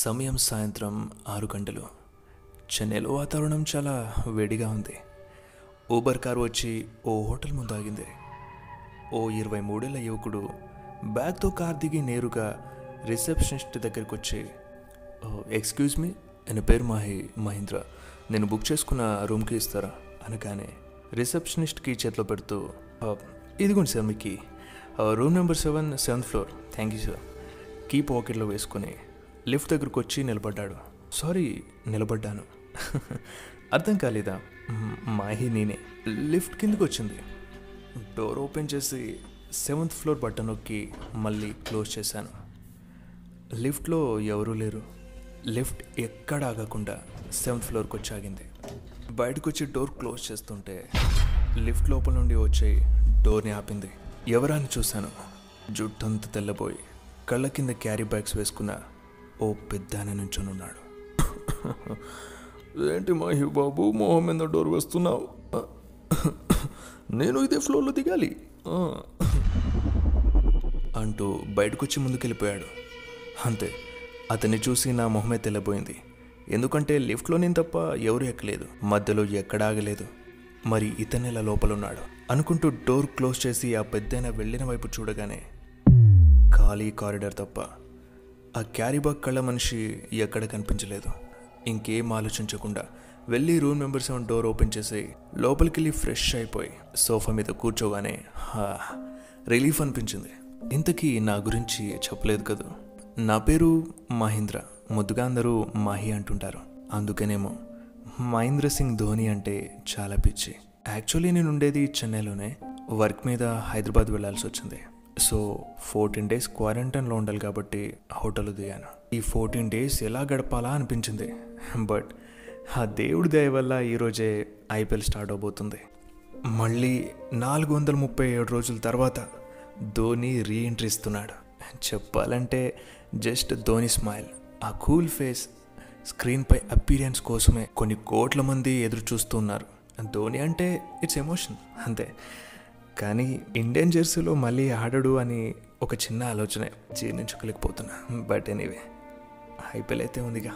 సమయం సాయంత్రం 6 గంటలు. చెన్నైలో వాతావరణం చాలా వేడిగా ఉంది. ఊబర్ కారు వచ్చి ఓ హోటల్ ముందు ఆగింది. ఓ 23 ఏళ్ల యువకుడు బ్యాగ్తో కార్ దిగి నేరుగా రిసెప్షనిస్ట్ దగ్గరికి వచ్చి, "ఎక్స్క్యూజ్ మీ, నా పేరు మహేంద్ర, నేను బుక్ చేసుకున్న రూమ్కి ఇస్తారా" అనగానే రిసెప్షనిస్ట్కి చేతిలో పెడుతూ, "ఇదిగోండి సార్ మీకు room number 7th floor, thank you sir" key పాకెట్లో వేసుకుని లిఫ్ట్ దగ్గరకు వచ్చి నిలబడ్డాడు. "సారీ, నిలబడ్డాను, అర్థం కాలేదా? మాహి నేనే." లిఫ్ట్ కిందకు వచ్చింది. డోర్ ఓపెన్ చేసి 7th floor బటన్ నొక్కి మళ్ళీ క్లోజ్ చేశాను. లిఫ్ట్లో ఎవరూ లేరు. లిఫ్ట్ ఎక్కడ ఆగకుండా 7th floorకి వచ్చి ఆగింది. బయటకు వచ్చి డోర్ క్లోజ్ చేస్తుంటే లిఫ్ట్ లోపల నుండి వచ్చి డోర్ని ఆపింది. ఎవరాని చూశాను. జుట్టంతా తెల్లబోయి కళ్ళ కింద క్యారీ బ్యాగ్స్ వేసుకున్న ఓ పెద్దాయన నుంచొనున్నాడు. "ఏంటి మాహి బాబు, మొహం మీద డోర్ వేస్తున్నావు? నేను ఇదే ఫ్లోర్లో దిగాలి" అంటూ బయటకొచ్చి ముందుకెళ్ళిపోయాడు. అంతే, అతన్ని చూసి నా మొహమే తెల్లబోయింది. ఎందుకంటే లిఫ్ట్లో నేను తప్ప ఎవరు ఎక్కలేదు, మధ్యలో ఎక్కడ ఆగలేదు. మరి ఇతనెలా లోపలున్నాడు అనుకుంటూ డోర్ క్లోజ్ చేసి ఆ పెద్దాయన వెళ్ళిన వైపు చూడగానే ఖాళీ కారిడార్ తప్ప ఆ క్యారీబాగ్ కళ్ళ మనిషి ఎక్కడ కనిపించలేదు. ఇంకేం ఆలోచించకుండా వెళ్ళి రూమ్ నెంబర్ 7 డోర్ ఓపెన్ చేసి లోపలికి వెళ్ళి ఫ్రెష్ అయిపోయి సోఫా మీద కూర్చోగానే రిలీఫ్ అనిపించింది. ఇంతకీ నా గురించి చెప్పలేదు కదా, నా పేరు మహేంద్ర. ముద్దుగా అందరూ మాహి అంటుంటారు, అందుకనేమో మహేంద్ర సింగ్ ధోని అంటే చాలా పిచ్చి. యాక్చువల్లీ నేను ఉండేది చెన్నైలోనే, వర్క్ మీద హైదరాబాద్ వెళ్లాల్సి వచ్చింది. సో 14 days క్వారంటైన్లో ఉండాలి కాబట్టి హోటల్లో దిగాను. ఈ 14 days ఎలా గడపాలా అనిపించింది. బట్ ఆ దేవుడి దయ వల్ల ఈరోజే IPL స్టార్ట్ అవబోతుంది. మళ్ళీ 437 రోజుల తర్వాత ధోని రీఎంట్రీ ఇస్తున్నాడు. చెప్పాలంటే జస్ట్ ధోని స్మైల్, ఆ కూల్ ఫేస్, స్క్రీన్పై అపీరియన్స్ కోసమే కొన్ని కోట్ల మంది ఎదురు చూస్తూ ఉన్నారు. ధోని అంటే ఇట్స్ ఎమోషన్ అంతే. కానీ ఇండియన్ జెర్సీలో మళ్ళీ ఆడడు అని ఒక చిన్న ఆలోచన జీర్ణించుకోలేకపోతున్నా. బట్ ఎనీవే, IPL అయితే ఉందిగా.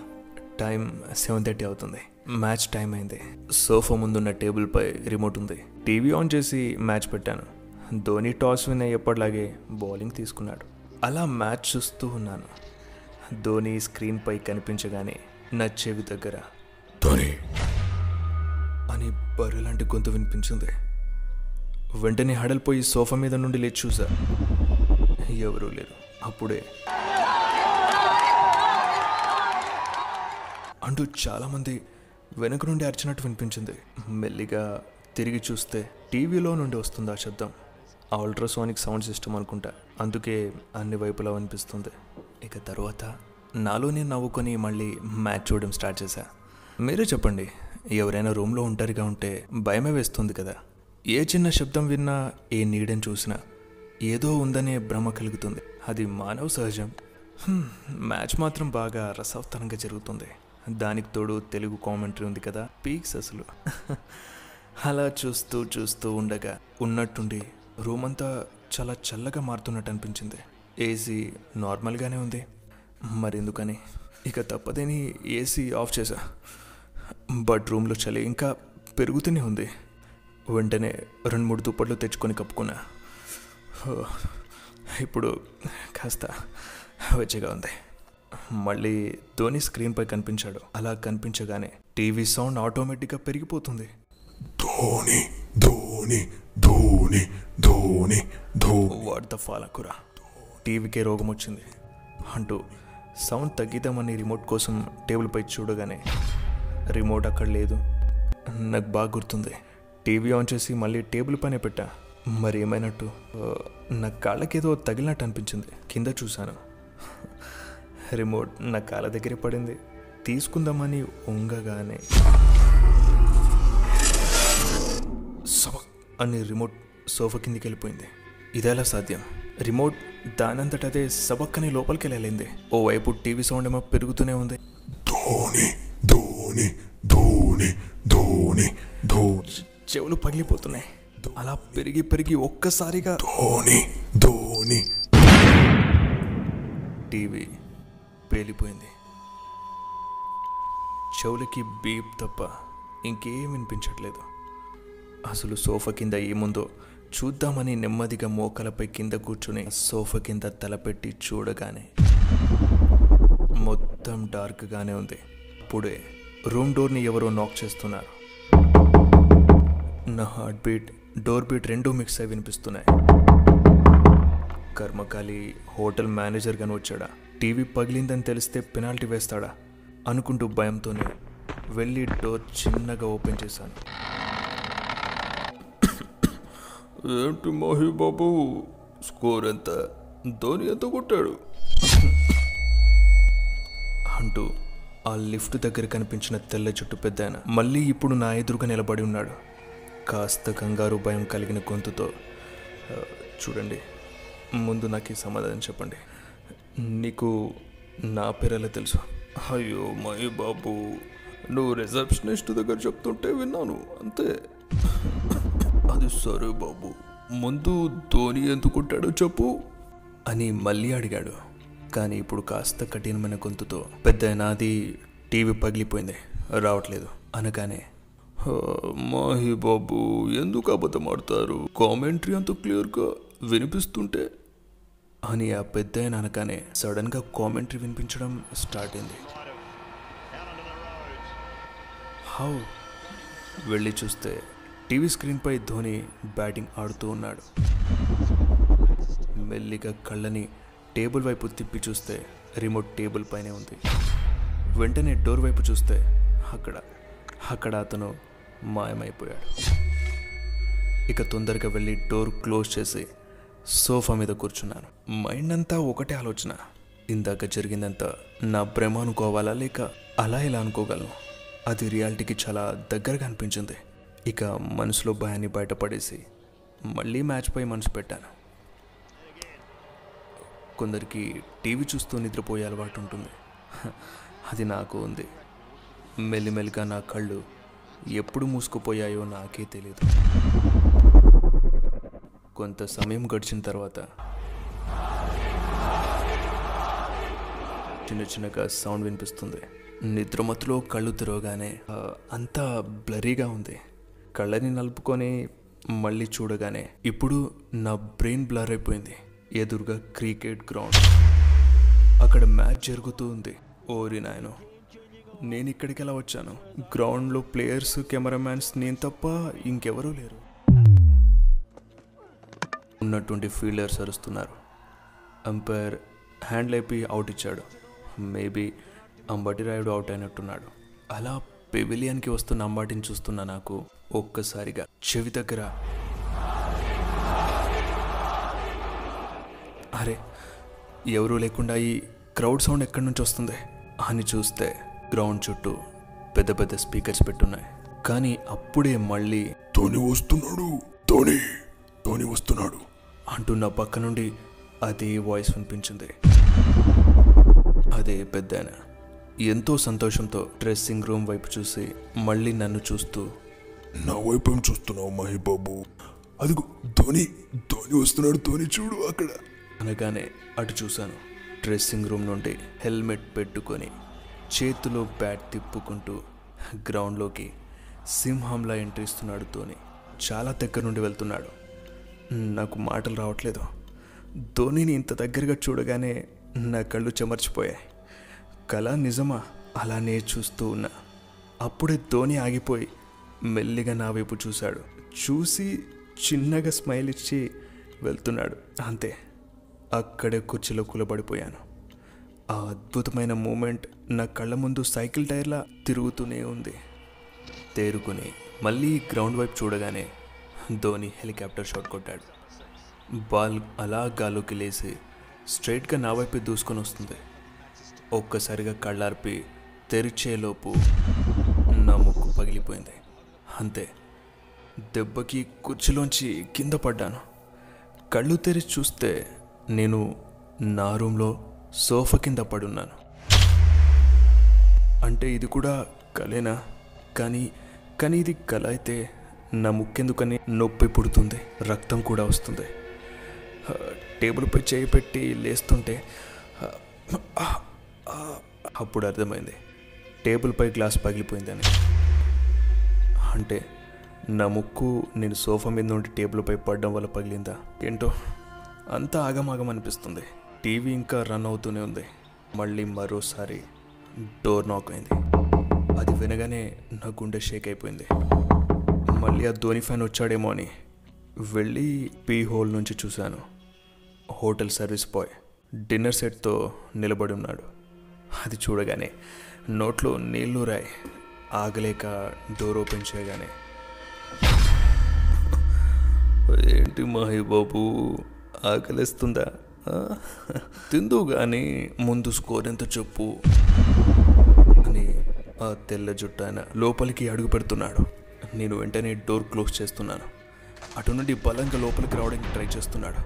టైం 7:30 అవుతుంది. మ్యాచ్ టైం అయింది. సోఫా ముందున్న టేబుల్పై రిమోట్ ఉంది. టీవీ ఆన్ చేసి మ్యాచ్ పెట్టాను. ధోని టాస్ విన్ అయ్యేప్పటిలాగే బౌలింగ్ తీసుకున్నాడు. అలా మ్యాచ్ చూస్తూ ఉన్నాను. ధోని స్క్రీన్పై కనిపించగానే నా చెవి దగ్గర "ధోని" అని బర్రెలాంటి గొంతు వినిపించింది. వెంటనే హడలిపోయి సోఫా మీద నుండి లేచి చూసా. ఎవరూ లేరు. అప్పుడే అంటూ చాలామంది వెనక నుండి అరిచినట్టు వినిపించింది. మెల్లిగా తిరిగి చూస్తే టీవీలో నుండి వస్తుంది ఆ శబ్దం. అల్ట్రాసోనిక్ సౌండ్ సిస్టమ్ అనుకుంటా, అందుకే అన్ని వైపులా వినిపిస్తుంది. ఇక తర్వాత నాలో నేను నవ్వుకొని మళ్ళీ మ్యాచ్ చూడడం స్టార్ట్ చేశా. మీరే చెప్పండి, ఎవరైనా రూమ్లో ఒంటరిగా ఉంటే భయమే వేస్తుంది కదా. ఏ చిన్న శబ్దం విన్నా, ఏ నీడని చూసినా ఏదో ఉందనే భ్రమ కలుగుతుంది. అది మానవ సహజం. మ్యాచ్ మాత్రం బాగా రసవత్తరంగా జరుగుతుంది. దానికి తోడు తెలుగు కామెంటరీ ఉంది కదా, పీక్స్ అసలు. అలా చూస్తూ ఉండగా ఉన్నట్టుండి రూమ్ అంతా చాలా చల్లగా మారుతున్నట్టు అనిపించింది. ఏసీ నార్మల్గానే ఉంది, మరెందుకని ఇక తప్పదని ఏసీ ఆఫ్ చేశా. బట్ రూమ్లో చలి ఇంకా పెరుగుతూనే ఉంది. వెంటనే 2-3 దుప్పట్లు తెచ్చుకొని కప్పుకున్నా. ఇప్పుడు కాస్త వెచ్చగా ఉంది. మళ్ళీ ధోని స్క్రీన్పై కనిపించాడు. అలా కనిపించగానే టీవీ సౌండ్ ఆటోమేటిక్గా పెరిగిపోతుంది. "ధోని ధోని ధోని ధోని ధోని వాట్ ద ఫాలకురా, టీవీకే రోగం వచ్చింది" అంటూ సౌండ్ తగ్గిద్దామని రిమోట్ కోసం టేబుల్పై చూడగానే రిమోట్ అక్కడ లేదు. నాకు బాగా గుర్తుంది. టీవీ ఆన్ చేసి మళ్ళీ టేబుల్ పైన పెట్టా. మరి ఏమైనట్టు నా కాళ్ళకేదో తగిలినట్టు అనిపించింది. కింద చూశాను, రిమోట్ నా కాళ్ళ దగ్గరే పడింది. తీసుకుందామని వంగగానే సబక్ అని రిమోట్ సోఫా కిందికి వెళ్ళిపోయింది. ఇదేలా సాధ్యం? రిమోట్ దానంతటదే సబక్ అని లోపలికి వెళ్ళలేంది. ఓవైపు టీవీ సౌండ్ ఏమో పెరుగుతూనే ఉంది. "ధోని ధోని ధోని ధోని ధోని" చెవులు పగిలిపోతున్నాయి. అలా పెరిగి ఒక్కసారిగా "ధోని ధోని" టీవీ పేలిపోయింది. చెవులకి బీప్ తప్ప ఇంకేం వినిపించట్లేదు. అసలు సోఫా కింద ఏముందో చూద్దామని నెమ్మదిగా మోకాలపై కింద కూర్చుని సోఫా కింద తలపెట్టి చూడగానే మొత్తం డార్క్గానే ఉంది. అప్పుడే రూమ్ డోర్ని ఎవరో నాక్ చేస్తున్నారు. నా హార్ట్ బీట్, డోర్ బీట్ రెండూ మిక్స్ అయి వినిపిస్తున్నాయి. కర్మకాలి హోటల్ మేనేజర్గాను వచ్చాడా? టీవీ పగిలిందని తెలిస్తే పెనాల్టీ వేస్తాడా అనుకుంటూ భయంతోనే వెళ్ళి డోర్ చిన్నగా ఓపెన్ చేశాను. ఏంటి మోహి బాబు, స్కోర్ ఎంత, ధోని ఎంత కొట్టాడు అంటూ ఆ లిఫ్ట్ దగ్గర కనిపించిన తెల్ల చుట్టు పెద్ద ఆయన మళ్ళీ ఇప్పుడు నా ఎదురుగా నిలబడి ఉన్నాడు. కాస్త కంగారు భయం కలిగిన గొంతుతో, చూడండి, ముందు నాకు ఈ సమాధానం చెప్పండి, నీకు నా పేరలా తెలుసు? అయ్యో మహి బాబు, నువ్వు రిసెప్షనిస్ట్ దగ్గర చెప్తుంటే విన్నాను అంతే. అది సరే బాబు, ముందు ధోని ఎందుకుంటాడో చెప్పు అని మళ్ళీ అడిగాడు. కానీ ఇప్పుడు కాస్త కఠినమైన గొంతుతో, పెద్ద నాది టీవీ పగిలిపోయింది, రావట్లేదు అనగానే, మహి బాబు ఎందుకు అబద్ధం ఆడతారు, కామెంటరీ అంత క్లియర్గా వినిపిస్తుంటే అని ఆ పెద్ద ఆయన అనగానే సడన్గా కామెంటరీ వినిపించడం స్టార్ట్ అయింది. హౌ వెళ్ళి చూస్తే టీవీ స్క్రీన్పై ధోని బ్యాటింగ్ ఆడుతూ ఉన్నాడు. మెల్లిగా కళ్ళని టేబుల్ వైపు తిప్పి చూస్తే రిమోట్ టేబుల్ పైనే ఉంది. వెంటనే డోర్ వైపు చూస్తే అక్కడ అతను మాయమైపోయాడు. ఇక తొందరగా వెళ్ళి డోర్ క్లోజ్ చేసి సోఫా మీద కూర్చున్నాను. మైండ్ అంతా ఒకటే ఆలోచన, ఇందాక జరిగిందంతా నా భ్రమ అనుకోవాలా లేక అలా ఇలా అనుకోగలను? అది రియాలిటీకి చాలా దగ్గరగా అనిపించింది. ఇక మనసులో భయాన్ని బయటపడేసి మళ్ళీ మ్యాచ్పై మనసు పెట్టాను. కొందరికి టీవీ చూస్తూ నిద్రపోయే అలవాటు ఉంటుంది, అది నాకు ఉంది. మెల్లిమెల్లిగా నా కళ్ళు ఎప్పుడు మూసుకుపోయాయో నాకే తెలియదు. కొంత సమయం గడిచిన తర్వాత చిన్న చిన్నగా సౌండ్ వినిపిస్తుంది. నిద్రమత్తులో కళ్ళు తిరగగానే అంతా బ్లరీగా ఉంది. కళ్ళని నలుపుకొని మళ్ళీ చూడగానే ఇప్పుడు నా బ్రెయిన్ బ్లర్ అయిపోయింది. ఎదురుగా క్రికెట్ గ్రౌండ్, అక్కడ మ్యాచ్ జరుగుతూ ఉంది. ఓరి నాయనో, నేను ఇక్కడికి ఎలా వచ్చాను? గ్రౌండ్లో ప్లేయర్స్, కెమెరామ్యాన్స్, నేను తప్ప ఇంకెవరూ లేరు. ఉన్నటువంటి ఫీల్డర్స్ అరుస్తున్నారు. అంపైర్ హ్యాండ్ లేపి అవుట్ ఇచ్చాడు. మేబీ అంబటి రాయుడు అవుట్ అయినట్టున్నాడు. అలా పెవిలియన్కి వస్తున్న అంబాటిని చూస్తున్న నాకు ఒక్కసారిగా చెవి దగ్గర, అరే ఎవరూ లేకుండా ఈ క్రౌడ్ సౌండ్ ఎక్కడి నుంచి వస్తుంది అని చూస్తే గ్రౌండ్ చుట్టూ పెద్ద పెద్ద స్పీకర్స్ పెట్టున్నాయి. కానీ అప్పుడే మళ్ళీ ధోని వస్తున్నాడు, ధోని ధోని వస్తున్నాడు అంటున్న పక్క నుండి అదే వాయిస్ వినిపించింది. అదే పెద్దాయన. ఎంతో సంతోషంతో డ్రెస్సింగ్ రూమ్ వైపు చూసి మళ్ళీ నన్ను చూస్తూ, నా వైపు ఏం చూస్తున్నావు మహి బాబు, అదిగో ధోని, ధోని వస్తున్నాడు, ధోని చూడు అక్కడ అనగానే అటు చూశాను. డ్రెస్సింగ్ రూమ్ నుండి హెల్మెట్ పెట్టుకొని చేతిలో బ్యాట్ తిప్పుకుంటూ గ్రౌండ్లోకి సింహంలా ఎంట్రీ ఇస్తున్నాడు ధోని. చాలా దగ్గర నుండి వెళ్తున్నాడు. నాకు మాటలు రావట్లేదు. ధోనిని ఇంత దగ్గరగా చూడగానే నా కళ్ళు చెమర్చిపోయాయి. కళ నిజమా? అలానే చూస్తూ ఉన్నా. అప్పుడే ధోని ఆగిపోయి మెల్లిగా నా వైపు చూశాడు. చూసి చిన్నగా స్మైల్ ఇచ్చి వెళ్తున్నాడు అంతే. అక్కడే కుర్చీలో కూలబడిపోయాను. ఆ అద్భుతమైన మూమెంట్ నా కళ్ళ ముందు సైకిల్ టైర్లా తిరుగుతూనే ఉంది. తేరుకుని మళ్ళీ గ్రౌండ్ వైపు చూడగానే ధోని హెలికాప్టర్ షాట్ కొట్టాడు. బాల్ అలా గాలోకి లేసి స్ట్రైట్గా నా వైపు దూసుకొని వస్తుంది. ఒక్కసారిగా కళ్ళార్పి తెరిచేలోపు నా ముక్కు పగిలిపోయింది అంతే. దెబ్బకి కుర్చీలోంచి కింద పడ్డాను. కళ్ళు తెరిచి చూస్తే నేను నా రూమ్లో సోఫా కింద పడున్నాను. అంటే ఇది కూడా కలేనా? కానీ ఇది కళ అయితే నా ముక్కెందుకని నొప్పి పుడుతుంది, రక్తం కూడా వస్తుంది. టేబుల్పై చేయి పెట్టి లేస్తుంటే అప్పుడు అర్థమైంది టేబుల్పై గ్లాస్ పగిలిపోయిందని. అంటే నా ముక్కు నేను సోఫా మీద నుండి టేబుల్పై పడడం వల్ల పగిలిందా ఏంటో, అంతా ఆగమాగం అనిపిస్తుంది. టీవీ ఇంకా రన్ అవుతూనే ఉంది. మళ్ళీ మరోసారి డోర్ నాక్ అయింది. అది వినగానే నా గుండె షేక్ అయిపోయింది. మళ్ళీ ఆ ధోని ఫ్యాన్ వచ్చాడేమో అని వెళ్ళి పీ హోల్ నుంచి చూశాను. హోటల్ సర్వీస్ బాయ్ డిన్నర్ సెట్తో నిలబడి ఉన్నాడు. అది చూడగానే నోట్లో నీళ్లు రాయి. ఆగలేక డోర్ ఓపెన్ చేయగానే, ఏంటి మాహి బాబు ఆకలిస్తుందా, తిందు కానీ ముందు స్కోర్ ఎంత చెప్పు అని ఆ తెల్ల జుట్టు ఆయన లోపలికి అడుగు పెడుతున్నాడు. నేను వెంటనే డోర్ క్లోజ్ చేస్తున్నాను. అటు నుండి బలంగా లోపలికి రావడానికి ట్రై చేస్తున్నాడు.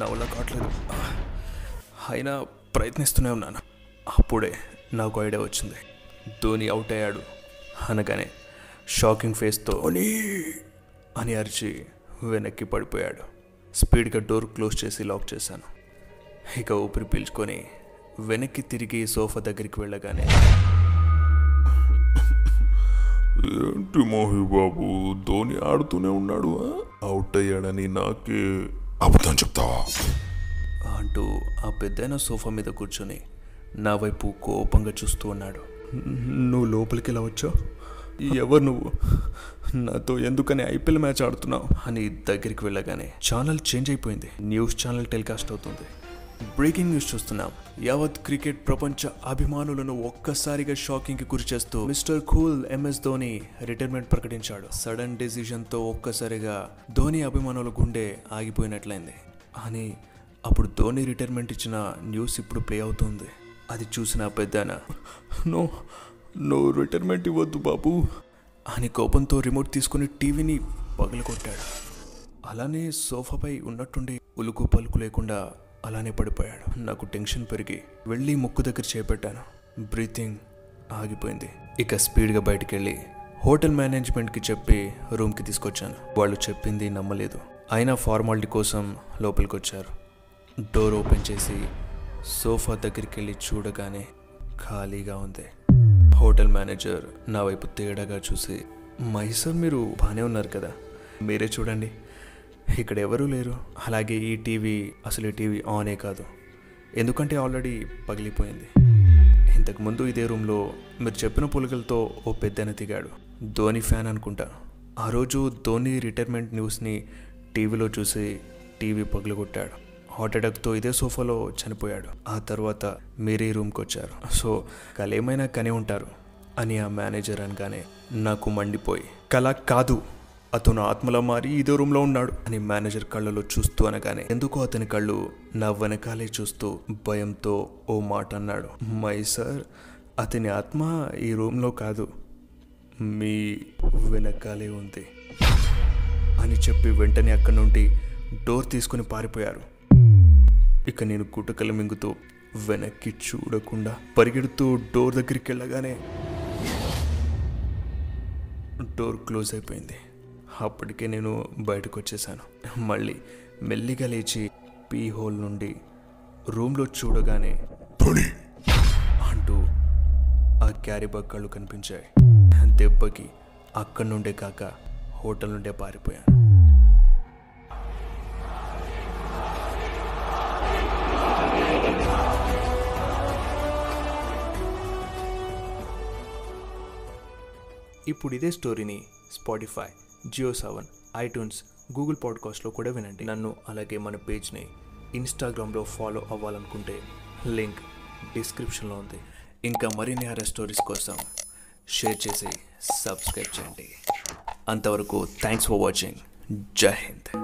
నవలా కావట్లేదు. అయినా ప్రయత్నిస్తూనే ఉన్నాను. అప్పుడే నాకు ఐడియా వచ్చింది. ధోని అవుట్ అయ్యాడు అనగానే షాకింగ్ ఫేస్తో అని అరిచి వెనక్కి పడిపోయాడు. స్పీడ్గా డోర్ క్లోజ్ చేసి లాక్ చేశాను. ఇక ఊపిరి పీల్చుకొని వెనక్కి తిరిగి సోఫా దగ్గరికి వెళ్ళగానే, ఏంటి మోహి బాబు ధోని ఆడుతూనే ఉన్నాడు, అవుట్ అయ్యాడని నాకే అబద్ధం చెప్తావా అంటూ ఆ పెద్దైన సోఫా మీద కూర్చొని నా వైపు కోపంగా చూస్తూ ఉన్నాడు. నువ్వు లోపలికి ఎలా వచ్చావు, ఎవరు నువ్వు, నాతో ఎందుకని ఐపీఎల్ మ్యాచ్ ఆడుతున్నావు అని దగ్గరికి వెళ్ళగానే ఛానల్ చేంజ్ అయిపోయింది. న్యూస్ ఛానల్ టెలికాస్ట్ అవుతుంది. బ్రేకింగ్ న్యూస్ చూస్తున్నాం. యావత్ క్రికెట్ ప్రపంచ అభిమానులను ఒక్కసారిగా షాకింగ్కి గురి చేస్తూ mister cool MS Dhoni retirement ప్రకటించాడు. సడన్ డెసిషన్తో ఒక్కసారిగా ధోని అభిమానుల గుండె ఆగిపోయినట్లయింది అని అప్పుడు ధోని రిటైర్మెంట్ ఇచ్చిన న్యూస్ ఇప్పుడు ప్లే అవుతుంది. అది చూసిన పెద్దాయన, నో రిటైర్మెంట్ ఇవ్వద్దు బాబు అని కోపంతో రిమోట్ తీసుకుని టీవీని పగలగొట్టాడు. అలానే సోఫాపై ఉన్నట్టుండి ఉలుకు పలుకు లేకుండా అలానే పడిపోయాడు. నాకు టెన్షన్ పెరిగి వెళ్ళి ముక్కు దగ్గర చేపెట్టాను. బ్రీతింగ్ ఆగిపోయింది. ఇక స్పీడ్గా బయటికి వెళ్ళి హోటల్ మేనేజ్మెంట్కి చెప్పి రూమ్కి తీసుకొచ్చాను. వాళ్ళు చెప్పింది నమ్మలేదు. అయినా ఫార్మాలిటీ కోసం లోపలికి వచ్చారు. డోర్ ఓపెన్ చేసి సోఫా దగ్గరికి వెళ్ళి చూడగానే ఖాళీగా ఉంది. హోటల్ మేనేజర్ నా వైపు తేడాగా చూసి, మహి సార్ మీరు బాగానే ఉన్నారు కదా, మీరే చూడండి ఇక్కడ ఎవరూ లేరు, అలాగే ఈ టీవీ అసలు టీవీ ఆనే కాదు, ఎందుకంటే ఆల్రెడీ పగిలిపోయింది. ఇంతకుముందు ఇదే రూమ్లో మీరు చెప్పిన పులుకలతో ఓ పెద్దన దిగాడు, ధోని ఫ్యాన్ అనుకుంటా. ఆ రోజు ధోని రిటైర్మెంట్ న్యూస్ని టీవీలో చూసి టీవీ పగులగొట్టాడు. హార్ట్ అటాక్తో ఇదే సోఫాలో చనిపోయాడు. ఆ తర్వాత మీరే రూమ్కి వచ్చారు, సో కళ ఏమైనా కనే ఉంటారు అని ఆ మేనేజర్ అనగానే నాకు మండిపోయి, కళ కాదు అతను ఆత్మలా మారి ఇదే రూమ్లో ఉన్నాడు అని మేనేజర్ కళ్ళలో చూస్తూ అనగానే ఎందుకో అతని కళ్ళు నా వెనకాలే చూస్తూ భయంతో ఓ మాట అన్నాడు, మై సార్ అతని ఆత్మ ఈ రూమ్లో కాదు మీ వెనకాలే ఉంది అని చెప్పి వెంటనే అక్కడి నుండి డోర్ తీసుకుని పారిపోయారు. ఇక నేను గుటకలు మింగుతూ వెనక్కి చూడకుండా పరిగెడుతూ డోర్ దగ్గరికి వెళ్ళగానే డోర్ క్లోజ్ అయిపోయింది. అప్పటికే నేను బయటకు వచ్చేసాను. మళ్ళీ మెల్లిగా లేచి పీ హోల్ నుండి రూమ్లో చూడగానే ధోని అంటూ ఆ క్యారీ బ్యాగ్ కళ్ళు కనిపించాయి. దెబ్బకి అక్కడి నుండే కాక హోటల్ నుండే పారిపోయాను. ఇప్పుడు ఇదే స్టోరీని స్పాటిఫై, జియోసావన్, ఐట్యూన్స్, గూగుల్ పాడ్కాస్ట్లో కూడా వినండి. నన్ను అలాగే మన పేజ్ని ఇన్స్టాగ్రామ్లో ఫాలో అవ్వాలనుకుంటే లింక్ డిస్క్రిప్షన్లో ఉంది. ఇంకా మరిన్ని హారర్ స్టోరీస్ కోసం షేర్ చేసి సబ్స్క్రైబ్ చేయండి. అంతవరకు థ్యాంక్స్ ఫర్ వాచింగ్. జై హింద్.